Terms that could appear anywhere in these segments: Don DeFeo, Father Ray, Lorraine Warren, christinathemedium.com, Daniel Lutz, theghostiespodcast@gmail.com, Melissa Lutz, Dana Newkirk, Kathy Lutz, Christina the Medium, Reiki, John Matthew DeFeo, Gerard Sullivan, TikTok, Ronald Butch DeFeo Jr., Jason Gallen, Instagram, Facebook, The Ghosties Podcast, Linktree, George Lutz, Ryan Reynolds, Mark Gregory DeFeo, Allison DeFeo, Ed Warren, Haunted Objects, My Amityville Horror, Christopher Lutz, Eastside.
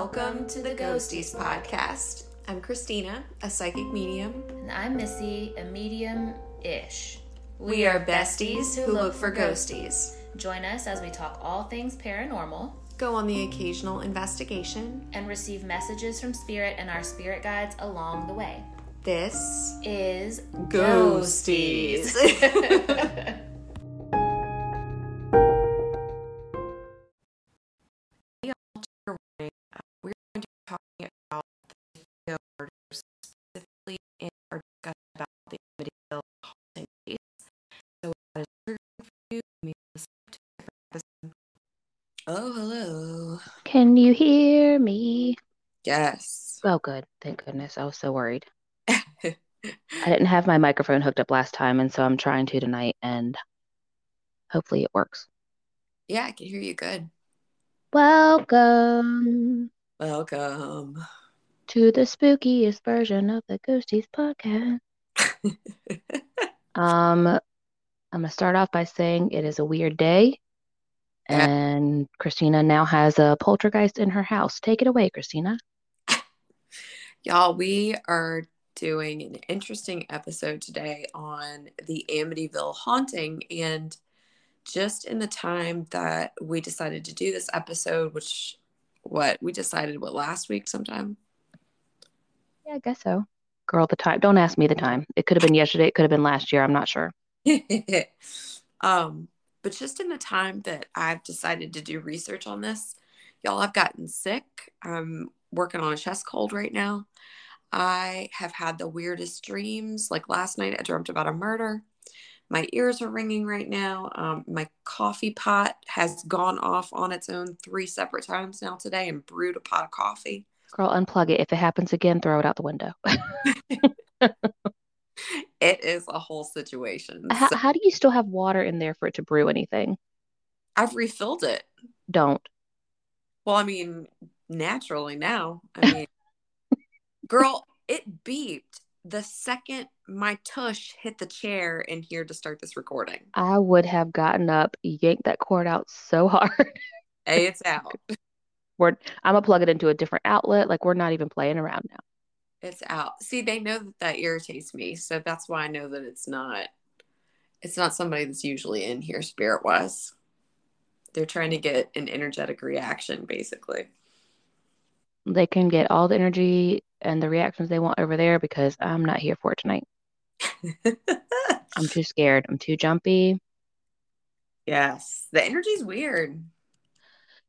Welcome to the Ghosties Podcast. I'm Christina, a psychic medium. And I'm Missy, a medium-ish. We are besties who look for ghosties. Join us as we talk all things paranormal, go on the occasional investigation, and receive messages from spirit and our spirit guides along the way. This is Ghosties. We're going to be talking about the DeFeo murders, specifically in our discussion about the Amityville haunting case. So that is triggering for you. Let me listen to the episode. Oh, hello. Can you hear me? Yes. Oh, good. Thank goodness. I was so worried. I didn't have my microphone hooked up last time, and so I'm trying to tonight, and hopefully it works. Yeah, I can hear you good. Welcome to the spookiest version of the Ghosties Podcast. I'm gonna start off by saying it is a weird day, and Christina now has a poltergeist in her house. Take it away, Christina. Y'all, we are doing an interesting episode today on the Amityville haunting, and just in the time that we decided to do this episode, which last week sometime. Yeah, I guess so. Girl, the time. Don't ask me the time. It could have been yesterday. It could have been last year. I'm not sure. But just in the time that I've decided to do research on this, y'all, I've gotten sick. I'm working on a chest cold right now. I have had the weirdest dreams. Like last night, I dreamt about a murder. My ears are ringing right now. My coffee pot has gone off on its own 3 separate times now today and brewed a pot of coffee. Girl, unplug it. If it happens again, throw it out the window. It is a whole situation. So. How do you still have water in there for it to brew anything? I've refilled it. Don't. Well, I mean, naturally now. I mean, girl, it beeped the second my tush hit the chair in here to start this recording. I would have gotten up, yanked that cord out so hard. Hey, it's out. I'm going to plug it into a different outlet. Like, we're not even playing around now. It's out. See, they know that irritates me. So that's why I know that it's not somebody that's usually in here spirit-wise. They're trying to get an energetic reaction, basically. They can get all the energy and the reactions they want over there because I'm not here for it tonight. I'm too scared. I'm too jumpy. Yes. The energy's weird.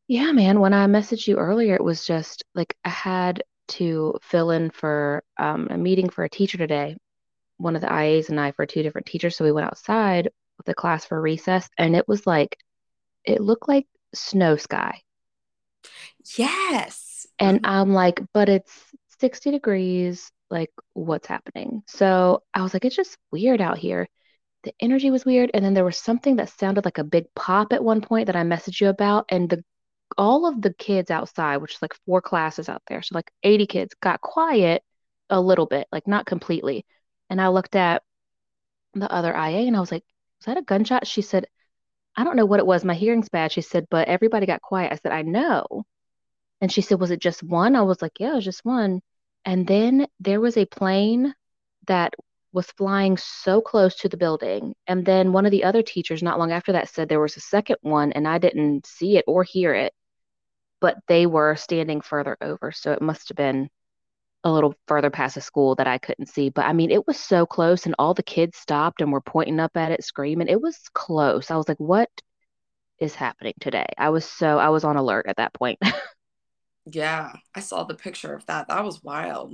Yeah, man. When I messaged you earlier, it was just like I had to fill in for a meeting for a teacher today. One of the IAs and I for 2 different teachers. So we went outside with the class for recess, and it was like, it looked like snow sky. Yes. And I'm like, but it's 60 degrees, like, what's happening? So I was like, it's just weird out here. The energy was weird. And then there was something that sounded like a big pop at one point that I messaged you about. And all of the kids outside, which is like 4 classes out there, so like 80 kids, got quiet a little bit, like not completely. And I looked at the other IA and I was like, was that a gunshot? She said, I don't know what it was. My hearing's bad. She said, but everybody got quiet. I said, I know. And she said, was it just one? I was like, yeah, it was just one. And then there was a plane that was flying so close to the building. And then one of the other teachers not long after that said there was a second one, and I didn't see it or hear it, but they were standing further over. So it must have been a little further past the school that I couldn't see. But I mean, it was so close, and all the kids stopped and were pointing up at it, screaming. It was close. I was like, what is happening today? I was on alert at that point. Yeah, I saw the picture of that. That was wild.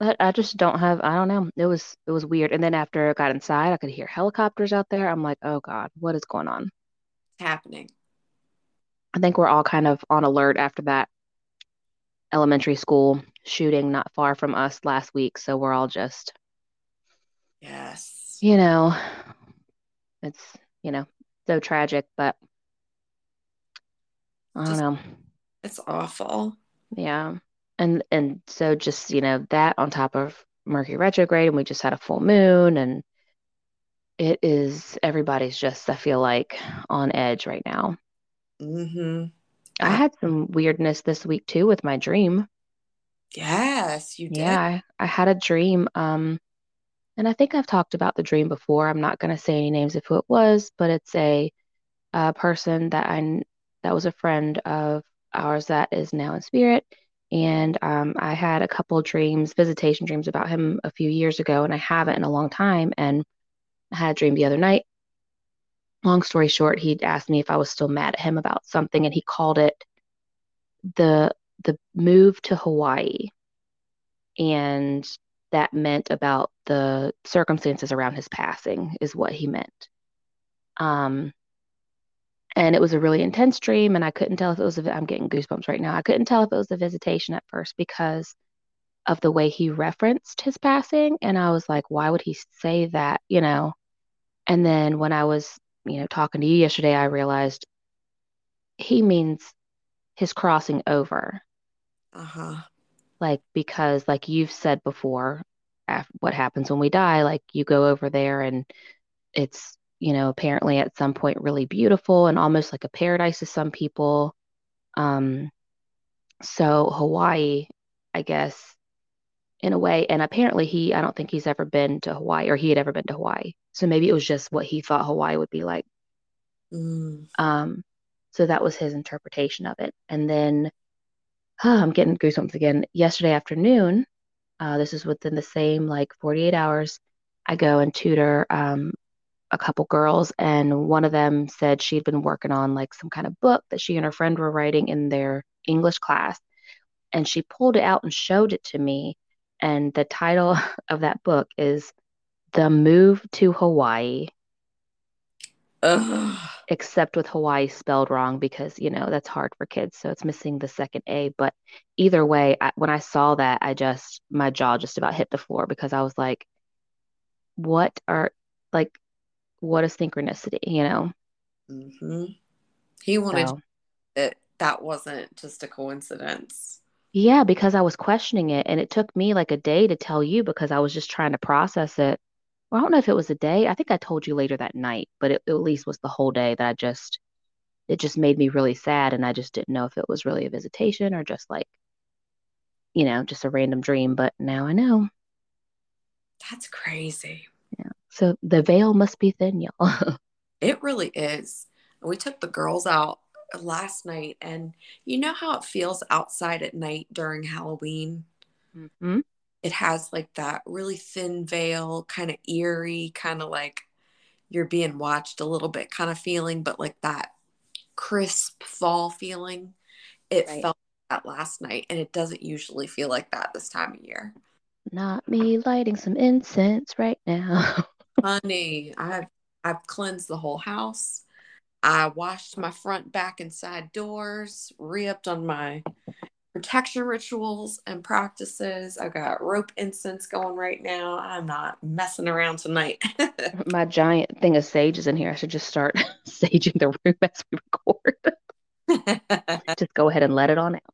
I just I don't know. It was weird. And then after I got inside, I could hear helicopters out there. I'm like, oh God, what is going on? It's happening. I think we're all kind of on alert after that elementary school shooting not far from us last week. So we're all just, yes, it's, so tragic, but I don't know. It's awful. Yeah. And so just, that on top of Mercury retrograde, and we just had a full moon, and it is, everybody's just, I feel like, on edge right now. Mm-hmm. I had some weirdness this week too with my dream. Yes, you did. Yeah, I had a dream. And I think I've talked about the dream before. I'm not going to say any names of who it was, but it's a person that was a friend of ours that is now in spirit. And I had a couple of dreams, visitation dreams about him a few years ago, and I haven't in a long time. And I had a dream the other night. Long story short, he'd asked me if I was still mad at him about something, and he called it the move to Hawaii. And that meant about the circumstances around his passing is what he meant. And it was a really intense dream, and I couldn't tell if it was I'm getting goosebumps right now. I couldn't tell if it was a visitation at first because of the way he referenced his passing, and I was like, why would he say that, you know? And then when I was, talking to you yesterday, I realized he means his crossing over. Uh-huh. Like, because like you've said before, what happens when we die, like you go over there and it's, apparently at some point really beautiful and almost like a paradise to some people. So Hawaii, I guess, in a way, and apparently I don't think he's ever been to Hawaii, or he had ever been to Hawaii. So maybe it was just what he thought Hawaii would be like. Mm. So that was his interpretation of it. And then I'm getting goosebumps again. Yesterday afternoon, this is within the same 48 hours, I go and tutor a couple girls, and one of them said she'd been working on some kind of book that she and her friend were writing in their English class. And she pulled it out and showed it to me. And the title of that book is The Move to Hawaii. Ugh. Except with Hawaii spelled wrong because, that's hard for kids. So it's missing the second A. But either way, when I saw that, my jaw just about hit the floor because I was like, what a synchronicity, Mm-hmm. He wanted to know that that wasn't just a coincidence. Yeah, because I was questioning it, and it took me a day to tell you because I was just trying to process it. Well, I don't know if it was a day. I think I told you later that night, but it at least was the whole day that it just made me really sad, and I just didn't know if it was really a visitation or just just a random dream. But now I know. That's crazy. Yeah. So the veil must be thin, y'all. It really is. We took the girls out last night, and you know how it feels outside at night during Halloween? Mm-hmm. It has that really thin veil, kind of eerie, kind of you're being watched a little bit kind of feeling, but that crisp fall feeling. It felt like that last night, and it doesn't usually feel like that this time of year. Not me lighting some incense right now. Honey, I've cleansed the whole house. I washed my front, back, and side doors, re-upped on my protection rituals and practices. I got rope incense going right now. I'm not messing around tonight. My giant thing of sage is in here. I should just start saging the room as we record. Just go ahead and let it on out.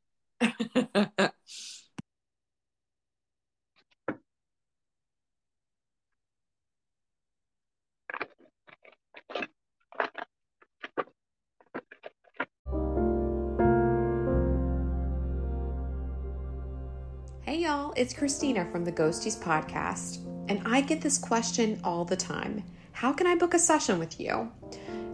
Hey y'all, it's Christina from The Ghosties Podcast, and I get this question all the time. How can I book a session with you?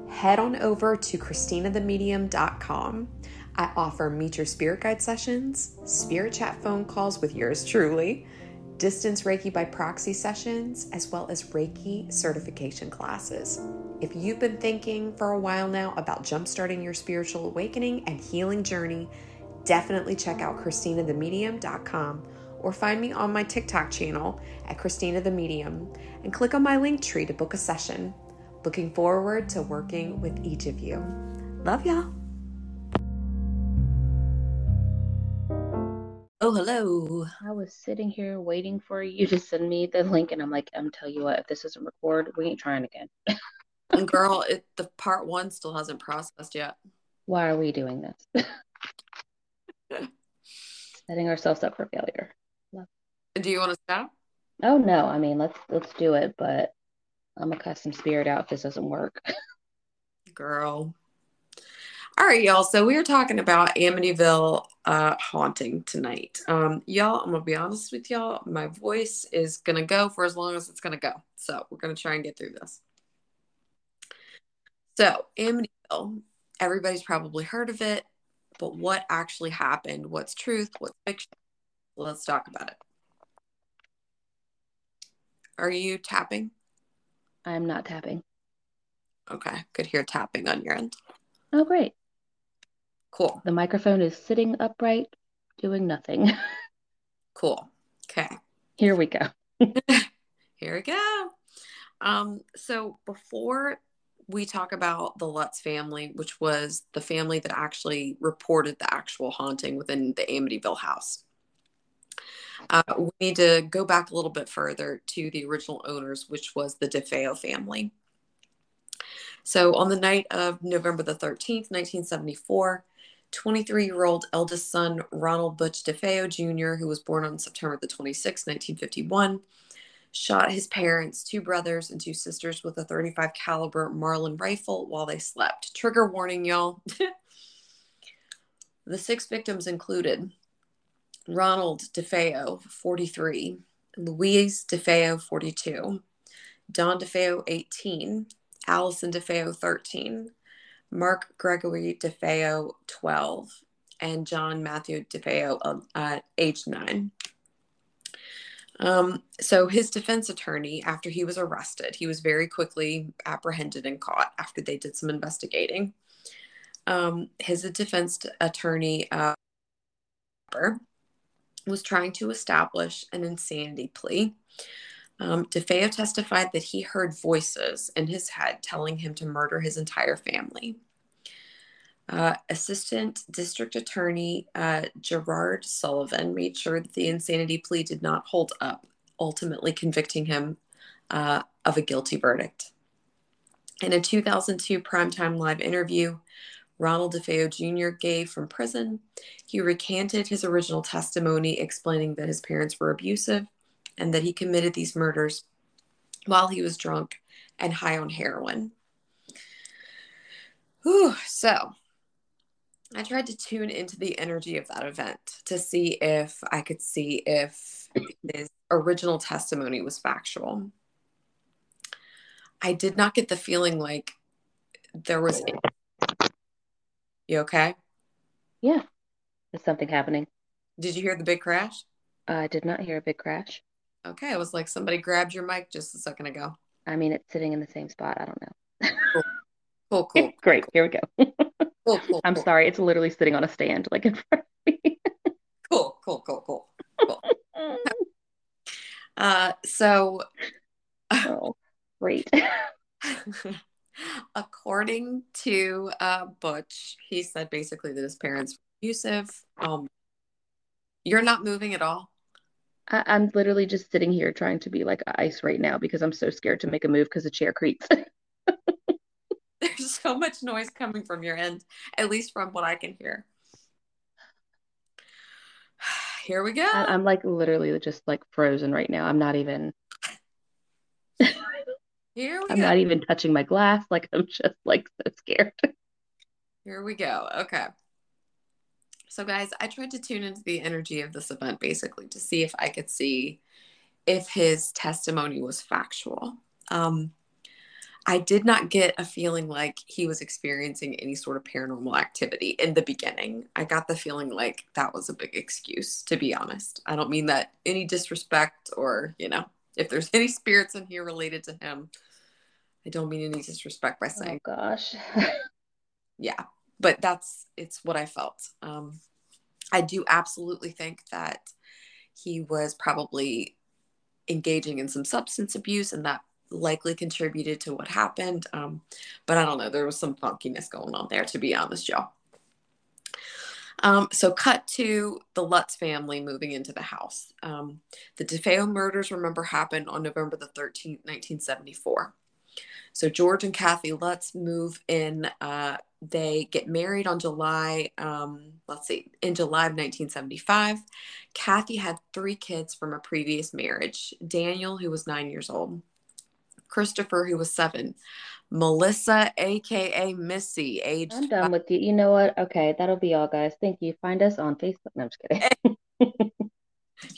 Head on over to christinathemedium.com. I offer Meet Your Spirit Guide sessions, spirit chat phone calls with yours truly, distance Reiki by proxy sessions, as well as Reiki certification classes. If you've been thinking for a while now about jumpstarting your spiritual awakening and healing journey, definitely check out christinathemedium.com or find me on my TikTok channel at Christina the Medium and click on my link tree to book a session. Looking forward to working with each of you. Love y'all. Oh, hello. I was sitting here waiting for you to send me the link, and I'm tell you what, if this doesn't record, we ain't trying again. And girl, the part one still hasn't processed yet. Why are we doing this? Setting ourselves up for failure. Do you want to stop? Oh no, let's do it, but I'm a custom spirit out if this doesn't work. Girl. All right, y'all. So we are talking about Amityville haunting tonight. Y'all, I'm going to be honest with y'all. My voice is going to go for as long as it's going to go. So we're going to try and get through this. So Amityville, everybody's probably heard of it, but what actually happened? What's truth? What's fiction? Let's talk about it. Are you tapping? I am not tapping. Okay. Could hear tapping on your end. Oh, great. Cool. The microphone is sitting upright, doing nothing. Cool. Okay. Here we go. Here we go. So before we talk about the Lutz family, which was the family that actually reported the actual haunting within the Amityville house, we need to go back a little bit further to the original owners, which was the DeFeo family. So on the night of November the 13th, 1974, 23-year-old eldest son Ronald Butch DeFeo Jr., who was born on September the 26th, 1951, shot his parents, two brothers, and two sisters with a .35 caliber Marlin rifle while they slept. Trigger warning, y'all. The six victims included Ronald DeFeo, 43, Louise DeFeo, 42, Don DeFeo, 18, Allison DeFeo, 13, Mark Gregory DeFeo, 12, and John Matthew DeFeo, age 9. So his defense attorney, after he was arrested, he was very quickly apprehended and caught after they did some investigating. His defense attorney was trying to establish an insanity plea. DeFeo testified that he heard voices in his head telling him to murder his entire family. Assistant District Attorney Gerard Sullivan made sure that the insanity plea did not hold up, ultimately convicting him of a guilty verdict. In a 2002 Primetime Live interview Ronald DeFeo Jr. gave from prison, he recanted his original testimony, explaining that his parents were abusive and that he committed these murders while he was drunk and high on heroin. Whew, so I tried to tune into the energy of that event to see if I could see if his original testimony was factual. I did not get the feeling like there was... You okay? Yeah. Is something happening? Did you hear the big crash? I did not hear a big crash. Okay, it was like somebody grabbed your mic just a second ago. I mean, it's sitting in the same spot. I don't know. Cool. Great. Here we go. Cool. I'm sorry. It's literally sitting on a stand, like in front of me. Cool. Oh, great. According to Butch, he said basically that his parents were abusive. You're not moving at all? I'm literally just sitting here trying to be like ice right now because I'm so scared to make a move because the chair creaks. There's so much noise coming from your end, at least from what I can hear. Here we go. I'm like literally just like frozen right now. I'm not even... Here we go. I'm not even touching my glass. Like, I'm just like so scared. Here we go. Okay. So guys, I tried to tune into the energy of this event basically to see if I could see if his testimony was factual. I did not get a feeling like he was experiencing any sort of paranormal activity in the beginning. I got the feeling like that was a big excuse, to be honest. I don't mean that any disrespect or, you know, if there's any spirits in here related to him, I don't mean any disrespect by saying. Oh gosh. Yeah. But it's what I felt. I do absolutely think that he was probably engaging in some substance abuse and that likely contributed to what happened. But I don't know. There was some funkiness going on there, to be honest, y'all. So cut to the Lutz family moving into the house. The DeFeo murders, remember, happened on November the 13th, 1974. So George and Kathy Lutz move in. They get married on in July of 1975. Kathy had 3 kids from a previous marriage. Daniel, who was 9 years old, Christopher, who was 7, Melissa, aka Missy, age I'm done 5. With you. You know what? Okay, that'll be all, guys. Thank you. Find us on Facebook. No, I'm just kidding.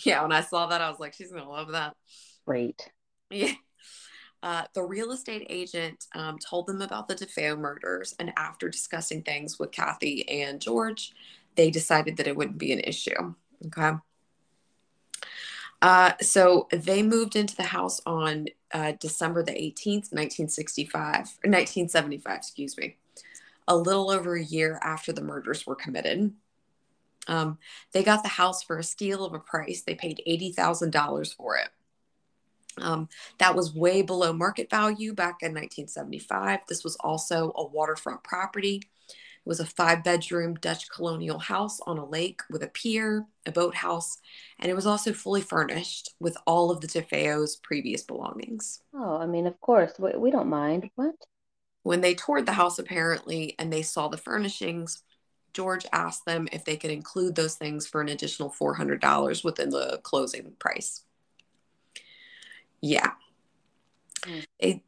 Yeah, when I saw that, I was like, she's gonna love that. Great. Yeah. The real estate agent told them about the DeFeo murders, and after discussing things with Kathy and George, they decided that it wouldn't be an issue. Okay. So they moved into the house on December the 18th, 1975, excuse me, a little over a year after the murders were committed. They got the house for a steal of a price. They paid $80,000 for it. That was way below market value back in 1975. This was also a waterfront property. It was a 5-bedroom Dutch colonial house on a lake with a pier, a boathouse, and it was also fully furnished with all of the DeFeo's previous belongings. Oh, I mean, of course. We don't mind. What? When they toured the house, apparently, and they saw the furnishings, George asked them if they could include those things for an additional $400 within the closing price. Yeah.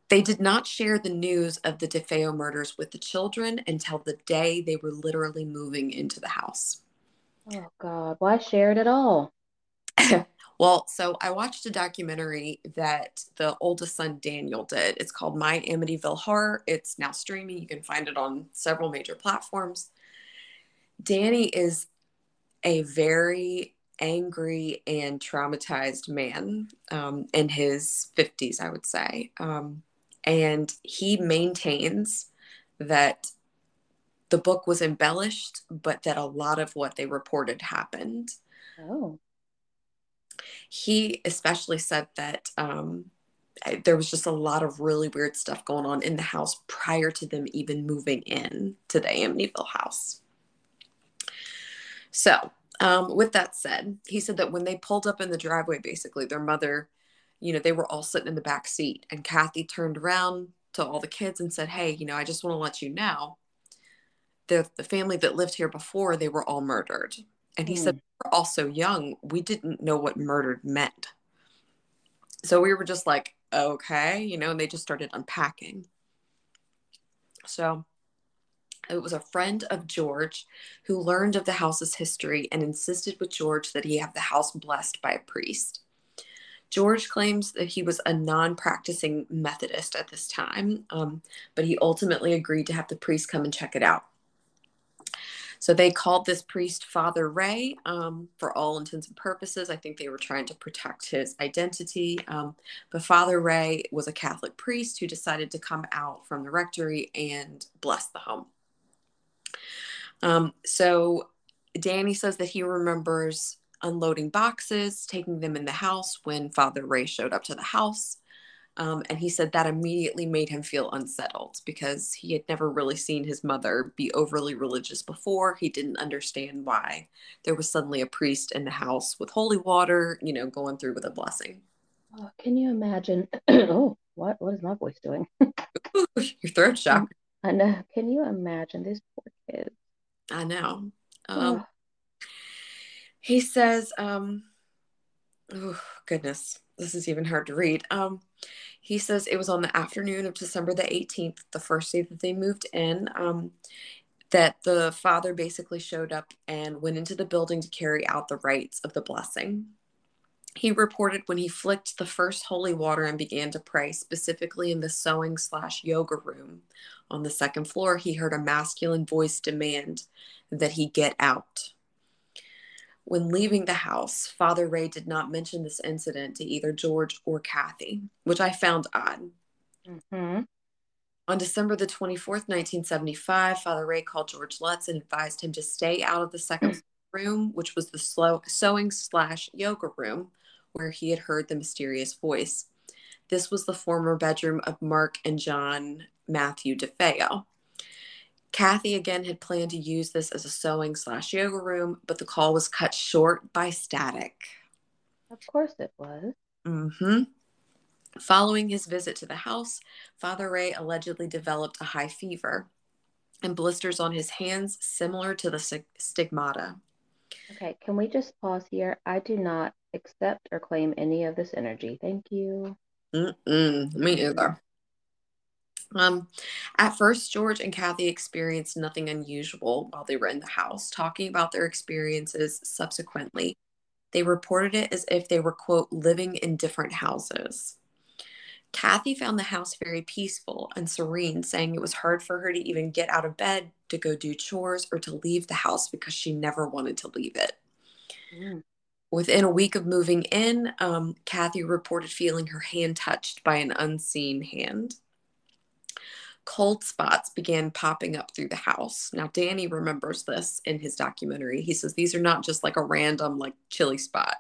They did not share the news of the DeFeo murders with the children until the day they were literally moving into the house. Oh, God. Why share it at all? Well, so I watched a documentary that the oldest son, Daniel, did. It's called My Amityville Horror. It's now streaming. You can find it on several major platforms. Danny is a very angry and traumatized man in his 50s, I would say. And he maintains that the book was embellished, but that a lot of what they reported happened. Oh. He especially said that there was just a lot of really weird stuff going on in the house prior to them even moving in to the Amityville house. So, with that said, he said that when they pulled up in the driveway, basically their mother, you know, they were all sitting in the back seat, and Kathy turned around to all the kids and said, "Hey, you know, I just want to let you know the family that lived here before, they were all murdered." And he said, "We're all so young. We didn't know what murdered meant. So we were just like, okay, you know," and they just started unpacking. So it was a friend of George who learned of the house's history and insisted with George that he have the house blessed by a priest. George claims that he was a non-practicing Methodist at this time, but he ultimately agreed to have the priest come and check it out. So they called this priest Father Ray for all intents and purposes. I think they were trying to protect his identity. But Father Ray was a Catholic priest who decided to come out from the rectory and bless the home. So Danny says that he remembers unloading boxes, taking them in the house when Father Ray showed up to the house. And he said that immediately made him feel unsettled because he had never really seen his mother be overly religious before. He didn't understand why there was suddenly a priest in the house with holy water, you know, going through with a blessing. Oh, can you imagine? Oh, what is my voice doing? Ooh, your throat shock. I know. Can you imagine these poor kids? I know. He says, oh, goodness, this is even hard to read. He says it was on the afternoon of December the 18th, the first day that they moved in, that the father basically showed up and went into the building to carry out the rites of the blessing. He reported when he flicked the first holy water and began to pray, specifically in the sewing/yoga room on the second floor, he heard a masculine voice demand that he get out. When leaving the house, Father Ray did not mention this incident to either George or Kathy, which I found odd. Mm-hmm. On December the 24th, 1975, Father Ray called George Lutz and advised him to stay out of the second room, which was the sewing/yoga room, where he had heard the mysterious voice. This was the former bedroom of Mark and John Matthew DeFeo. Kathy, again, had planned to use this as a sewing/yoga room, but the call was cut short by static. Of course it was. Mm-hmm. Following his visit to the house, Father Ray allegedly developed a high fever and blisters on his hands similar to the stigmata. Okay, can we just pause here? I do not accept or claim any of this energy. Thank you. Me either. At first, George and Kathy experienced nothing unusual while they were in the house. Talking about their experiences subsequently, they reported it as if they were, quote, living in different houses. Kathy found the house very peaceful and serene, saying it was hard for her to even get out of bed to go do chores or to leave the house because she never wanted to leave it. Mm. Within a week of moving in, Kathy reported feeling her hand touched by an unseen hand. Cold spots began popping up through the house. Now, Danny remembers this in his documentary. He says these are not just like a random, like, chilly spot.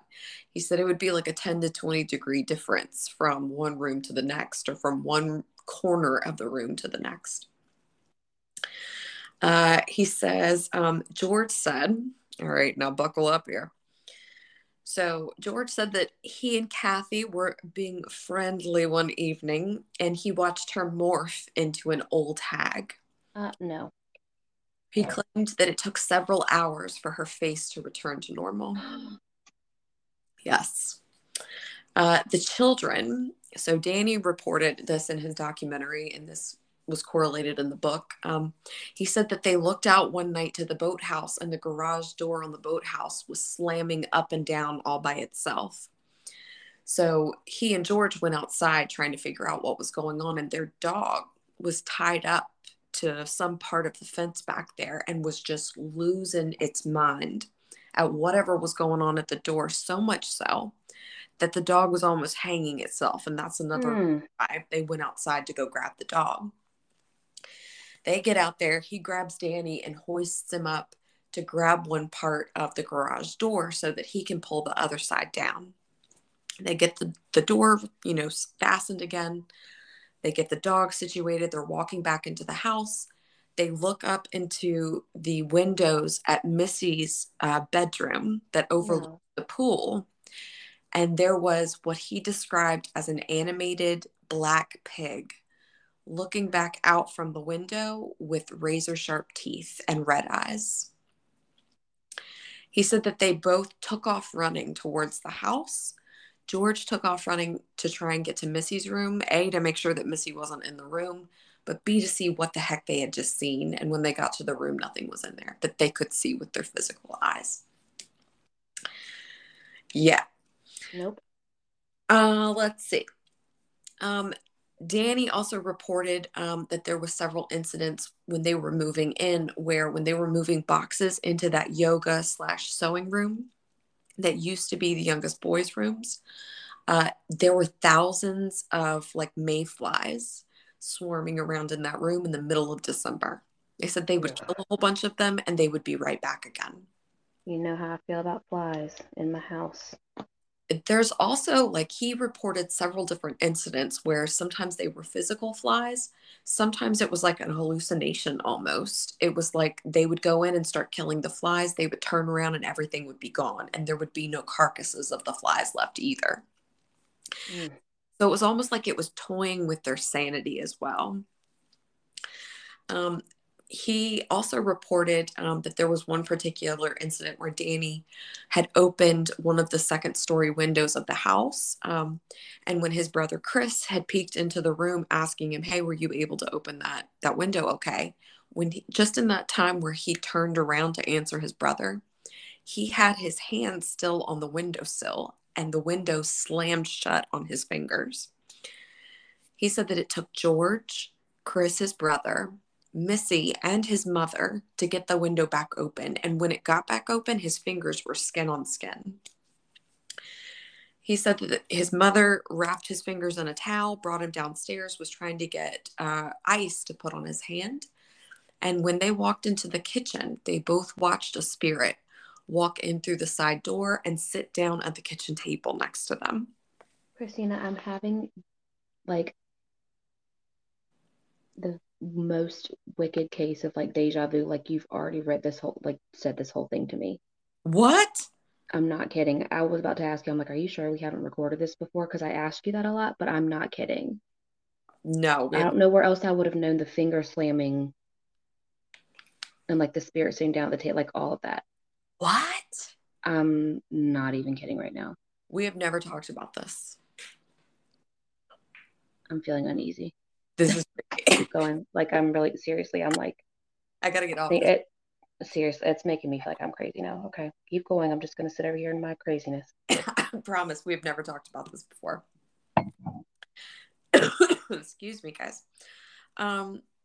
He said it would be like a 10 to 20 degree difference from one room to the next, or from one corner of the room to the next. He says, George said, all right, now buckle up here. So George said that he and Kathy were being friendly one evening, and he watched her morph into an old hag. No. He claimed that it took several hours for her face to return to normal. Yes. The children, so Danny reported this in his documentary, and this was correlated in the book. He said that they looked out one night to the boathouse, and the garage door on the boathouse was slamming up and down all by itself. So he and George went outside trying to figure out what was going on, and their dog was tied up to some part of the fence back there and was just losing its mind at whatever was going on at the door, so much so that the dog was almost hanging itself. And that's another vibe. They went outside to go grab the dog. They get out there, he grabs Danny and hoists him up to grab one part of the garage door so that he can pull the other side down. They get the door, you know, fastened again. They get the dog situated. They're walking back into the house. They look up into the windows at Missy's bedroom that overlooked the pool. And there was what he described as an animated black pig looking back out from the window with razor-sharp teeth and red eyes. He said that they both took off running towards the house. George took off running to try and get to Missy's room, A, to make sure that Missy wasn't in the room, but B, to see what the heck they had just seen. And when they got to the room, nothing was in there that they could see with their physical eyes. Yeah. Nope. Let's see. Danny also reported that there were several incidents when they were moving in, where when they were moving boxes into that yoga/sewing room that used to be the youngest boys' rooms, there were thousands of like mayflies swarming around in that room in the middle of December. They said they would kill a whole bunch of them and they would be right back again. You know how I feel about flies in my house. There's also, like, he reported several different incidents where sometimes they were physical flies. Sometimes it was like an hallucination almost. It was like they would go in and start killing the flies. They would turn around and everything would be gone. And there would be no carcasses of the flies left either. Mm. So it was almost like it was toying with their sanity as well. He also reported that there was one particular incident where Danny had opened one of the second-story windows of the house. And when his brother Chris had peeked into the room asking him, hey, were you able to open that window okay? When he, just in that time where he turned around to answer his brother, he had his hand still on the windowsill, and the window slammed shut on his fingers. He said that it took George, Chris, his brother, Missy, and his mother to get the window back open. And when it got back open, his fingers were skin on skin. He said that his mother wrapped his fingers in a towel, brought him downstairs, was trying to get ice to put on his hand. And when they walked into the kitchen, they both watched a spirit walk in through the side door and sit down at the kitchen table next to them. Christina, I'm having like the most wicked case of like deja vu. Like, you've already read this whole, like, said this whole thing to me. What? I'm not kidding. I was about to ask you, I'm like, are you sure we haven't recorded this before? Because I asked you that a lot, but I'm not kidding. No, I don't know where else I would have known the finger slamming and like the spirit sitting down at the table, like all of that. What? I'm not even kidding right now. We have never talked about this. I'm feeling uneasy. This is great. keep going. Like, I'm really, seriously, I'm like, I gotta get off. Seriously, it's making me feel like I'm crazy now. Okay, keep going. I'm just gonna sit over here in my craziness. I promise we've never talked about this before. Excuse me, guys.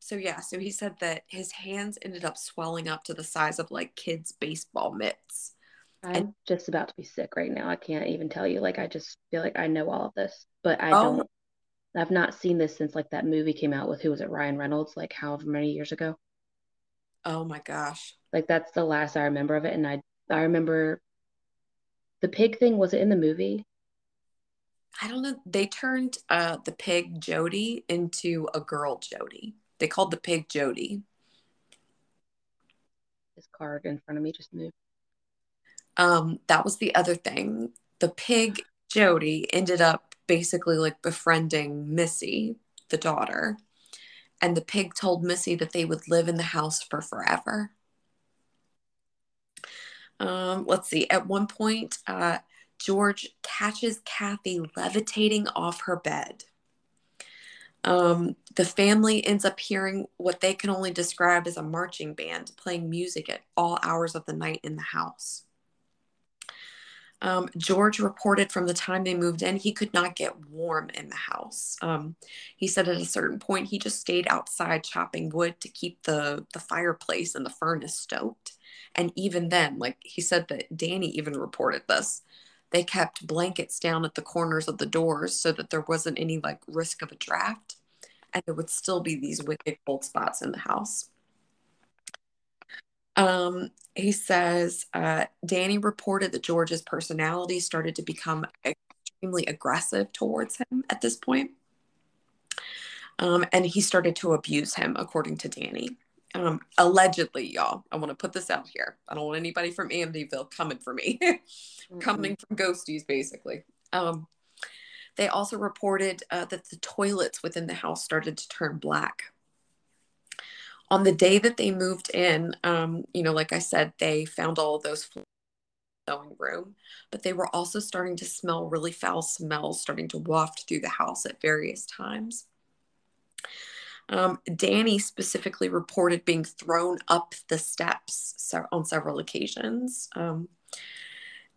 So yeah, so he said that his hands ended up swelling up to the size of like kids' baseball mitts. I'm just about to be sick right now. I can't even tell you. Like, I just feel like I know all of this, but I don't. I've not seen this since like that movie came out with, who was it, Ryan Reynolds, like however many years ago. Oh my gosh. Like, that's the last I remember of it. And I remember the pig thing. Was it in the movie? I don't know. They turned the pig Jody into a girl Jody. They called the pig Jody. This card in front of me just moved. That was the other thing. The pig Jody ended up basically like befriending Missy, the daughter. And the pig told Missy that they would live in the house for forever. Let's see. At one point, George catches Kathy levitating off her bed. The family ends up hearing what they can only describe as a marching band playing music at all hours of the night in the house. George reported from the time they moved in, he could not get warm in the house. He said at a certain point, he just stayed outside chopping wood to keep the fireplace and the furnace stoked. And even then, like he said that Danny even reported this, they kept blankets down at the corners of the doors so that there wasn't any like risk of a draft. And there would still be these wicked cold spots in the house. He says, Danny reported that George's personality started to become extremely aggressive towards him at this point. And he started to abuse him, according to Danny. Allegedly, y'all, I want to put this out here. I don't want anybody from Amityville coming for me, coming from Ghosties, basically. They also reported that the toilets within the house started to turn black. On the day that they moved in, you know, like I said, they found all of those in the sewing room, but they were also starting to smell really foul smells starting to waft through the house at various times. Danny specifically reported being thrown up the steps on several occasions.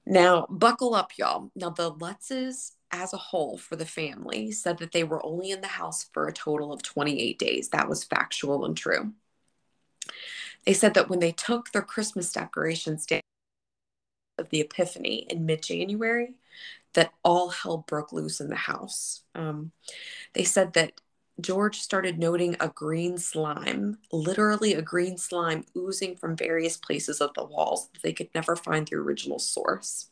Now, buckle up, y'all. Now, the Lutzes as a whole for the family said that they were only in the house for a total of 28 days. That was factual and true. They said that when they took their Christmas decorations down of the Epiphany in mid-January, that all hell broke loose in the house. They said that George started noting a green slime, literally a green slime oozing from various places of the walls that they could never find the original source.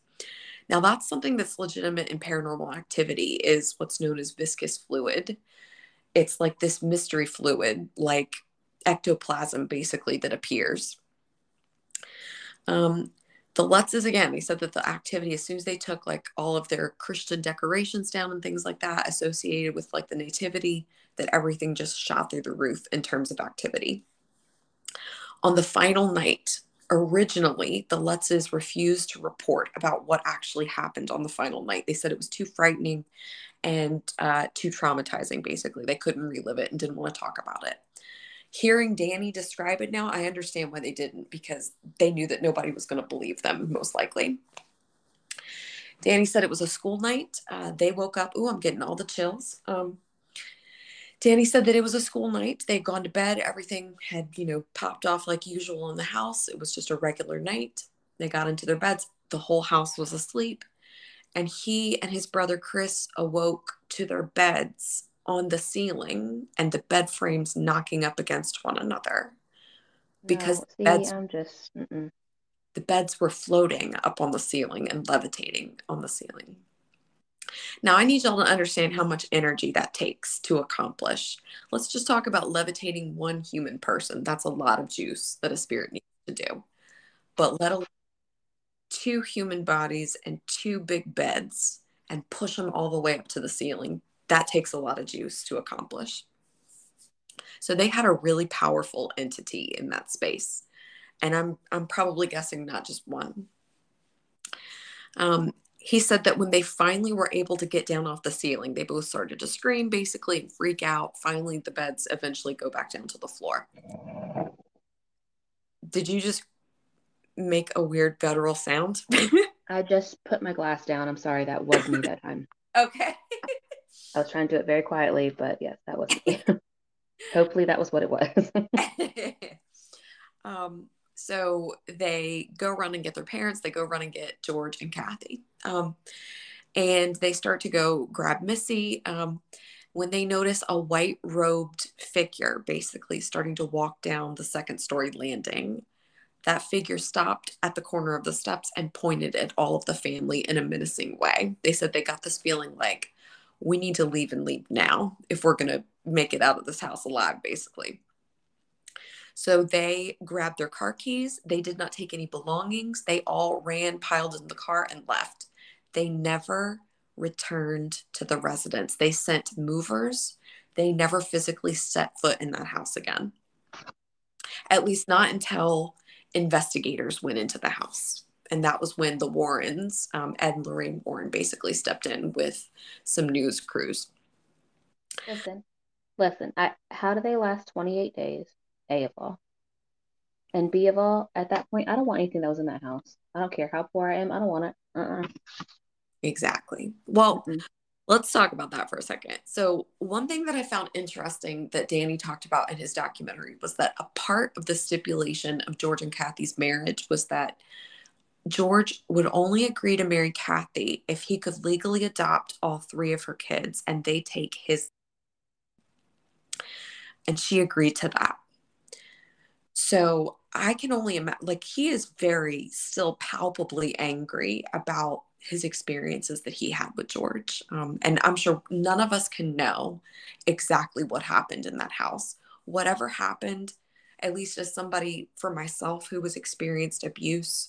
Now, that's something that's legitimate in paranormal activity, is what's known as viscous fluid. It's like this mystery fluid, like ectoplasm, basically, that appears. The Lutzes, again, they said that the activity, as soon as they took like all of their Christian decorations down and things like that associated with like the nativity, that everything just shot through the roof in terms of activity. On the final night, originally, the Lutzes refused to report about what actually happened on the final night. They said it was too frightening and too traumatizing, basically. They couldn't relive it and didn't want to talk about it. Hearing Danny describe it now, I understand why they didn't, because they knew that nobody was going to believe them, most likely. Danny said it was a school night. They woke up. Ooh, I'm getting all the chills. Danny said that it was a school night. They'd gone to bed. Everything had, you know, popped off like usual in the house. It was just a regular night. They got into their beds. The whole house was asleep. And he and his brother Chris awoke to their beds on the ceiling and the bed frames knocking up against one another, because the beds were floating up on the ceiling and levitating on the ceiling. Now, I need y'all to understand how much energy that takes to accomplish. Let's just talk about levitating one human person. That's a lot of juice that a spirit needs to do, but let alone two human bodies and two big beds and push them all the way up to the ceiling. That takes a lot of juice to accomplish. So they had a really powerful entity in that space. And I'm probably guessing not just one. he said that when they finally were able to get down off the ceiling, they both started to scream, basically, and freak out. Finally, the beds eventually go back down to the floor. Did you just make a weird guttural sound? I just put my glass down. I'm sorry. That was me that time. Okay. I was trying to do it very quietly, but yes, that was me. Hopefully that was what it was. So they go run and get their parents. They go run and get George and Kathy. And they start to go grab Missy when they notice a white-robed figure basically starting to walk down the second-story landing. That figure stopped at the corner of the steps and pointed at all of the family in a menacing way. They said they got this feeling like, we need to leave and leave now if we're going to make it out of this house alive, basically. So they grabbed their car keys. They did not take any belongings. They all ran, piled in the car, and left. They never returned to the residence. They sent movers. They never physically set foot in that house again. At least not until investigators went into the house. And that was when the Warrens, Ed and Lorraine Warren, basically stepped in with some news crews. Listen, how do they last 28 days? A of all. And B of all, at that point, I don't want anything that was in that house. I don't care how poor I am. I don't want it. Exactly. Well, let's talk about that for a second. So one thing that I found interesting that Danny talked about in his documentary was that a part of the stipulation of George and Kathy's marriage was that George would only agree to marry Kathy if he could legally adopt all three of her kids and they take his. And she agreed to that. So I can only imagine, like, he is very still palpably angry about his experiences that he had with George. And I'm sure none of us can know exactly what happened in that house. Whatever happened, at least as somebody for myself who was experienced abuse,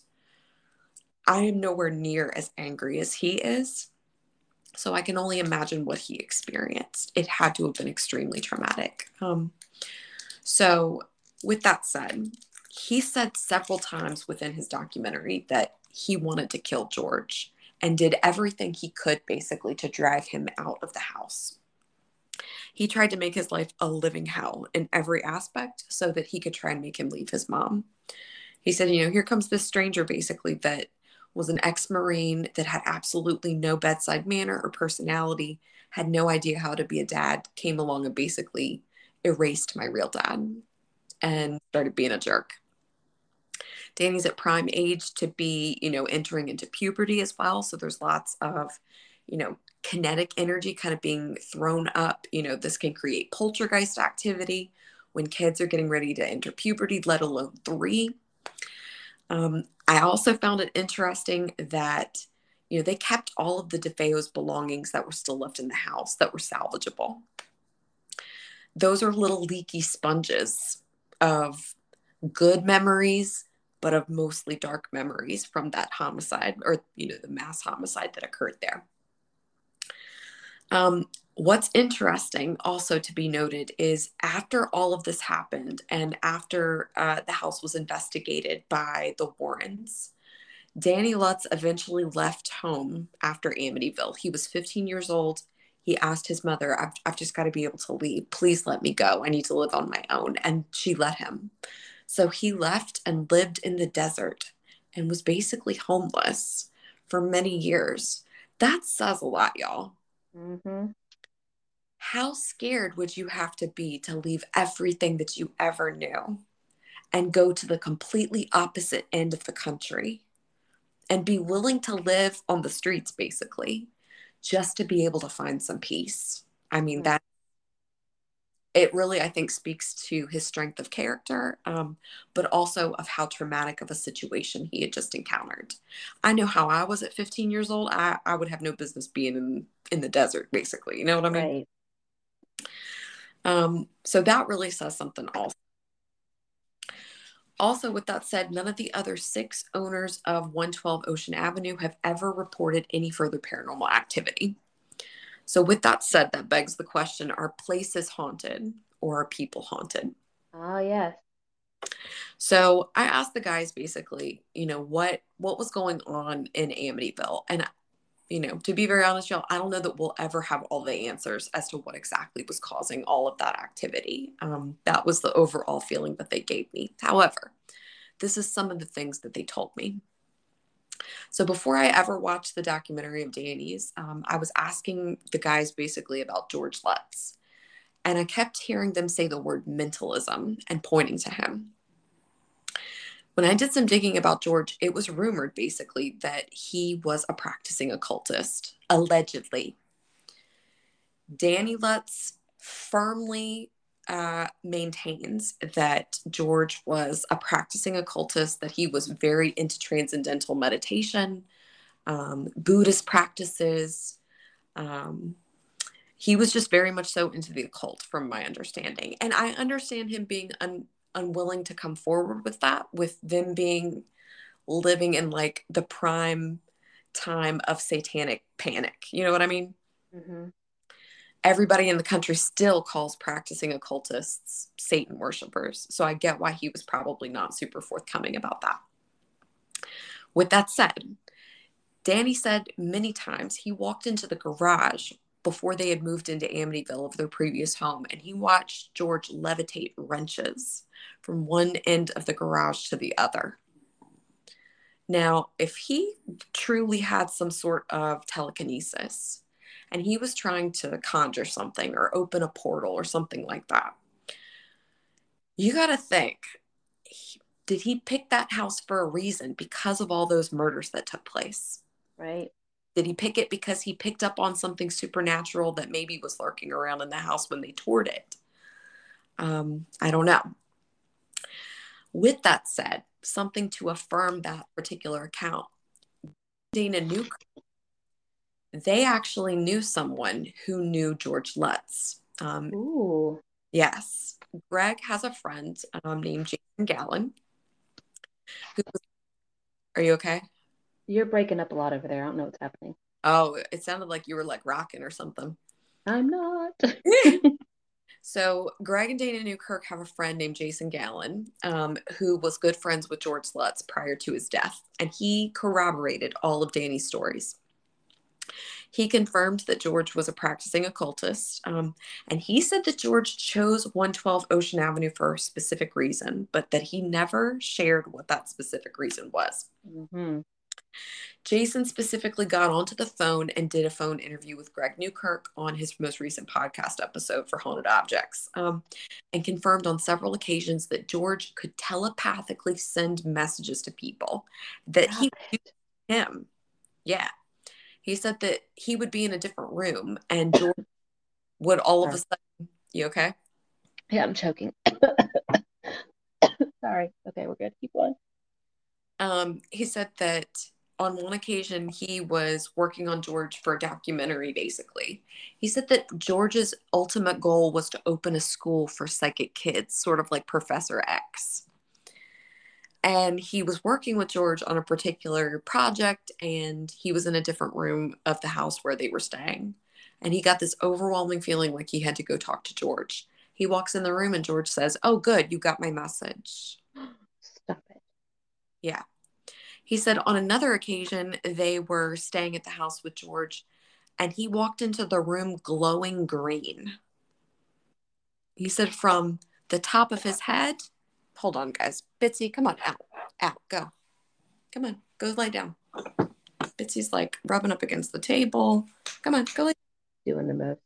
I am nowhere near as angry as he is. So I can only imagine what he experienced. It had to have been extremely traumatic. So with that said, he said several times within his documentary that he wanted to kill George and did everything he could basically to drive him out of the house. He tried to make his life a living hell in every aspect so that he could try and make him leave his mom. He said, you know, here comes this stranger basically that was an ex-Marine that had absolutely no bedside manner or personality, had no idea how to be a dad, came along and basically erased my real dad and started being a jerk. Danny's at prime age to be, you know, entering into puberty as well. So there's lots of, you know, kinetic energy kind of being thrown up. You know, this can create poltergeist activity when kids are getting ready to enter puberty, let alone three. I also found it interesting that, you know, they kept all of the DeFeo's belongings that were still left in the house that were salvageable. Those are little leaky sponges of good memories, but of mostly dark memories from that homicide or, you know, the mass homicide that occurred there. What's interesting also to be noted is after all of this happened and after the house was investigated by the Warrens, Danny Lutz eventually left home after Amityville. He was 15 years old. He asked his mother, I've just got to be able to leave. Please let me go. I need to live on my own. And she let him. So he left and lived in the desert and was basically homeless for many years. That says a lot, y'all. Mm-hmm. How scared would you have to be to leave everything that you ever knew and go to the completely opposite end of the country and be willing to live on the streets, basically, just to be able to find some peace? I mean, that it really, I think, speaks to his strength of character, but also of how traumatic of a situation he had just encountered. I know how I was at 15 years old. I would have no business being in the desert, basically. You know what I mean? Right. So that really says something also. Also, with that said, none of the other six owners of 112 Ocean Avenue have ever reported any further paranormal activity. So with that said, that begs the question, are places haunted or are people haunted? Oh, yes. So I asked the guys basically, you know, what was going on in Amityville? And you know, to be very honest, y'all, I don't know that we'll ever have all the answers as to what exactly was causing all of that activity. That was the overall feeling that they gave me. However, this is some of the things that they told me. So before I ever watched the documentary of Danny's, I was asking the guys basically about George Lutz. And I kept hearing them say the word mentalism and pointing to him. When I did some digging about George, it was rumored basically that he was a practicing occultist, allegedly. Danny Lutz firmly maintains that George was a practicing occultist, that he was very into transcendental meditation, Buddhist practices. He was just very much so into the occult from my understanding. And I understand him being unwilling to come forward with that, with them being living in like the prime time of satanic panic. You know what I mean? Mm-hmm. Everybody in the country still calls practicing occultists Satan worshipers. So I get why he was probably not super forthcoming about that. With that said, Danny said many times he walked into the garage before they had moved into Amityville of their previous home, and he watched George levitate wrenches from one end of the garage to the other. Now, if he truly had some sort of telekinesis, and he was trying to conjure something or open a portal or something like that, you got to think, did he pick that house for a reason because of all those murders that took place? Right. Did he pick it because he picked up on something supernatural that maybe was lurking around in the house when they toured it? I don't know. With that said, something to affirm that particular account, Dana Newkirk, they actually knew someone who knew George Lutz. Ooh. Yes. Greg has a friend named Jason Gallen. Are you okay? You're breaking up a lot over there. I don't know what's happening. Oh, it sounded like you were like rocking or something. I'm not. So Greg and Dana Newkirk have a friend named Jason Gallen who was good friends with George Lutz prior to his death. And he corroborated all of Danny's stories. He confirmed that George was a practicing occultist, and he said that George chose 112 Ocean Avenue for a specific reason, but that he never shared what that specific reason was. Mm-hmm. Jason specifically got onto the phone and did a phone interview with Greg Newkirk on his most recent podcast episode for Haunted Objects, and confirmed on several occasions that George could telepathically send messages to people that he knew him. Yeah. He said that he would be in a different room and George would all of a sudden, you okay? Yeah, I'm choking. Sorry. Okay, we're good. Keep going. He said that on one occasion he was working on George for a documentary, basically. He said that George's ultimate goal was to open a school for psychic kids, sort of like Professor X. And he was working with George on a particular project, and he was in a different room of the house where they were staying. And he got this overwhelming feeling like he had to go talk to George. He walks in the room and George says, "Oh, good, you got my message." Stop it. Yeah. He said on another occasion, they were staying at the house with George, and he walked into the room glowing green. He said from the top of his head. Hold on, guys. Bitsy, come on. Out. Out. Go. Come on. Go lay down. Bitsy's like rubbing up against the table. Come on. Go lay down. Doing the move.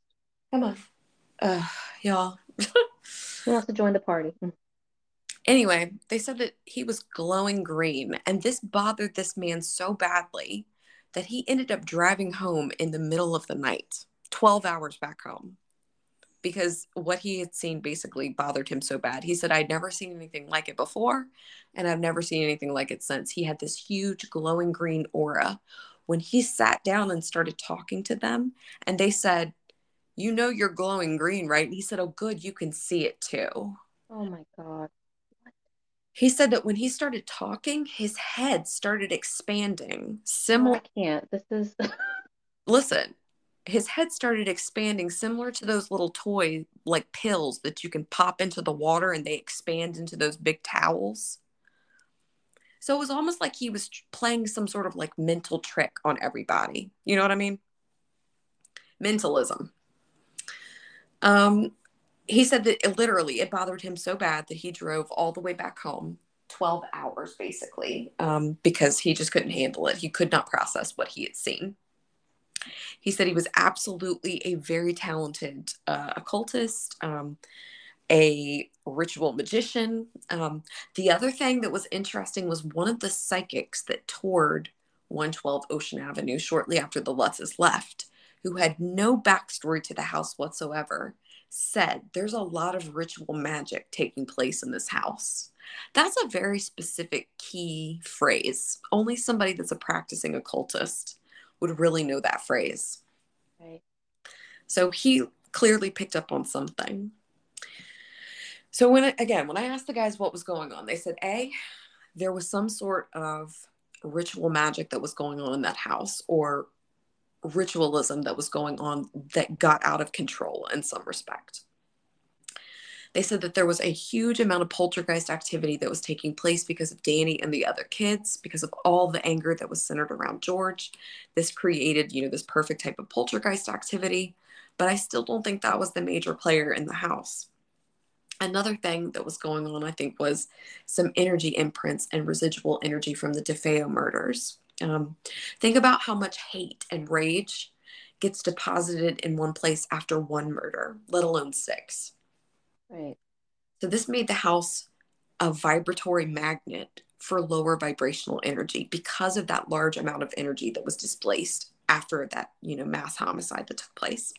Come on. Y'all. Who wants to join the party? Anyway, they said that he was glowing green, and this bothered this man so badly that he ended up driving home in the middle of the night, 12 hours back home. Because what he had seen basically bothered him so bad. He said, "I'd never seen anything like it before, and I've never seen anything like it since." He had this huge glowing green aura. When he sat down and started talking to them, and they said, "You know you're glowing green, right?" And he said, "Oh, good, you can see it too." Oh, my God. He said that when he started talking, his head started expanding. Similar. I can't. This is... Listen. His head started expanding similar to those little toy, like pills that you can pop into the water and they expand into those big towels. So it was almost like he was playing some sort of like mental trick on everybody. You know what I mean? Mentalism. He said that it bothered him so bad that he drove all the way back home, 12 hours basically, because he just couldn't handle it. He could not process what he had seen. He said he was absolutely a very talented occultist, a ritual magician. The other thing that was interesting was one of the psychics that toured 112 Ocean Avenue shortly after the Lutzes left, who had no backstory to the house whatsoever, said there's a lot of ritual magic taking place in this house. That's a very specific key phrase. Only somebody that's a practicing occultist would really know that phrase. Right. So he clearly picked up on something. So when I asked the guys what was going on, they said, A, there was some sort of ritual magic that was going on in that house, or ritualism that was going on that got out of control in some respect. They said that there was a huge amount of poltergeist activity that was taking place because of Danny and the other kids, because of all the anger that was centered around George. This created, this perfect type of poltergeist activity, but I still don't think that was the major player in the house. Another thing that was going on, I think, was some energy imprints and residual energy from the DeFeo murders. Think about how much hate and rage gets deposited in one place after one murder, let alone 6. Right. So this made the house a vibratory magnet for lower vibrational energy because of that large amount of energy that was displaced after that, mass homicide that took place.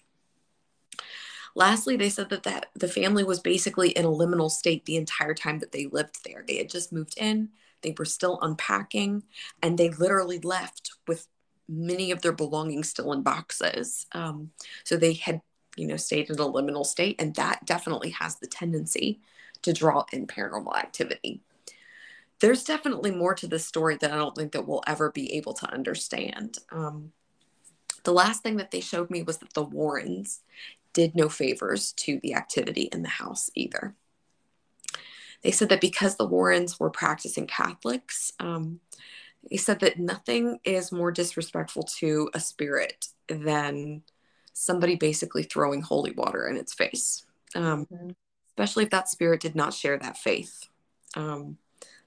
Lastly, they said that the family was basically in a liminal state the entire time that they lived there. They had just moved in. They were still unpacking, and they literally left with many of their belongings still in boxes. So they had, stayed in a liminal state, and that definitely has the tendency to draw in paranormal activity. There's definitely more to this story that I don't think that we'll ever be able to understand. The last thing that they showed me was that the Warrens did no favors to the activity in the house either. They said that because the Warrens were practicing Catholics, they said that nothing is more disrespectful to a spirit than somebody basically throwing holy water in its face, especially if that spirit did not share that faith.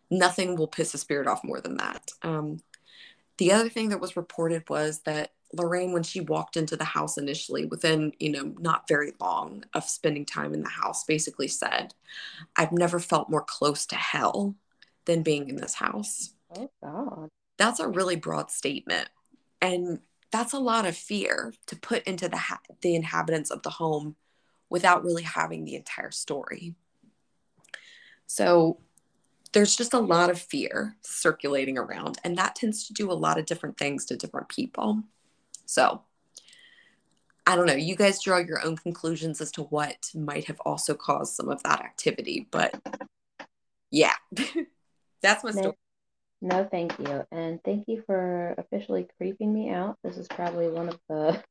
Nothing will piss a spirit off more than that. The other thing that was reported was that Lorraine, when she walked into the house initially, within, not very long of spending time in the house, basically said, I've never felt more close to hell than being in this house. Oh, God. That's a really broad statement. And that's a lot of fear to put into the inhabitants of the home without really having the entire story. So there's just a lot of fear circulating around, and that tends to do a lot of different things to different people. So, I don't know, you guys draw your own conclusions as to what might have also caused some of that activity, but yeah, that's my story. No, thank you. And thank you for officially creeping me out. This is probably one of the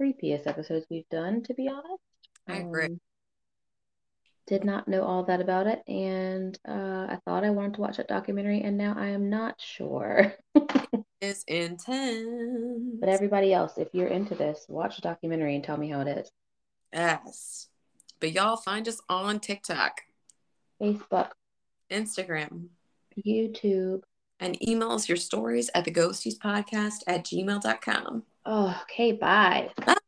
creepiest episodes we've done, to be honest. I agree. Did not know all that about it, and I thought I wanted to watch that documentary, and now I am not sure. It's intense. But everybody else, if you're into this, watch the documentary and tell me how it is. Yes. But y'all find us on TikTok, Facebook, Instagram, YouTube, and email us your stories at theghostiespodcast@gmail.com. Okay, bye. Bye.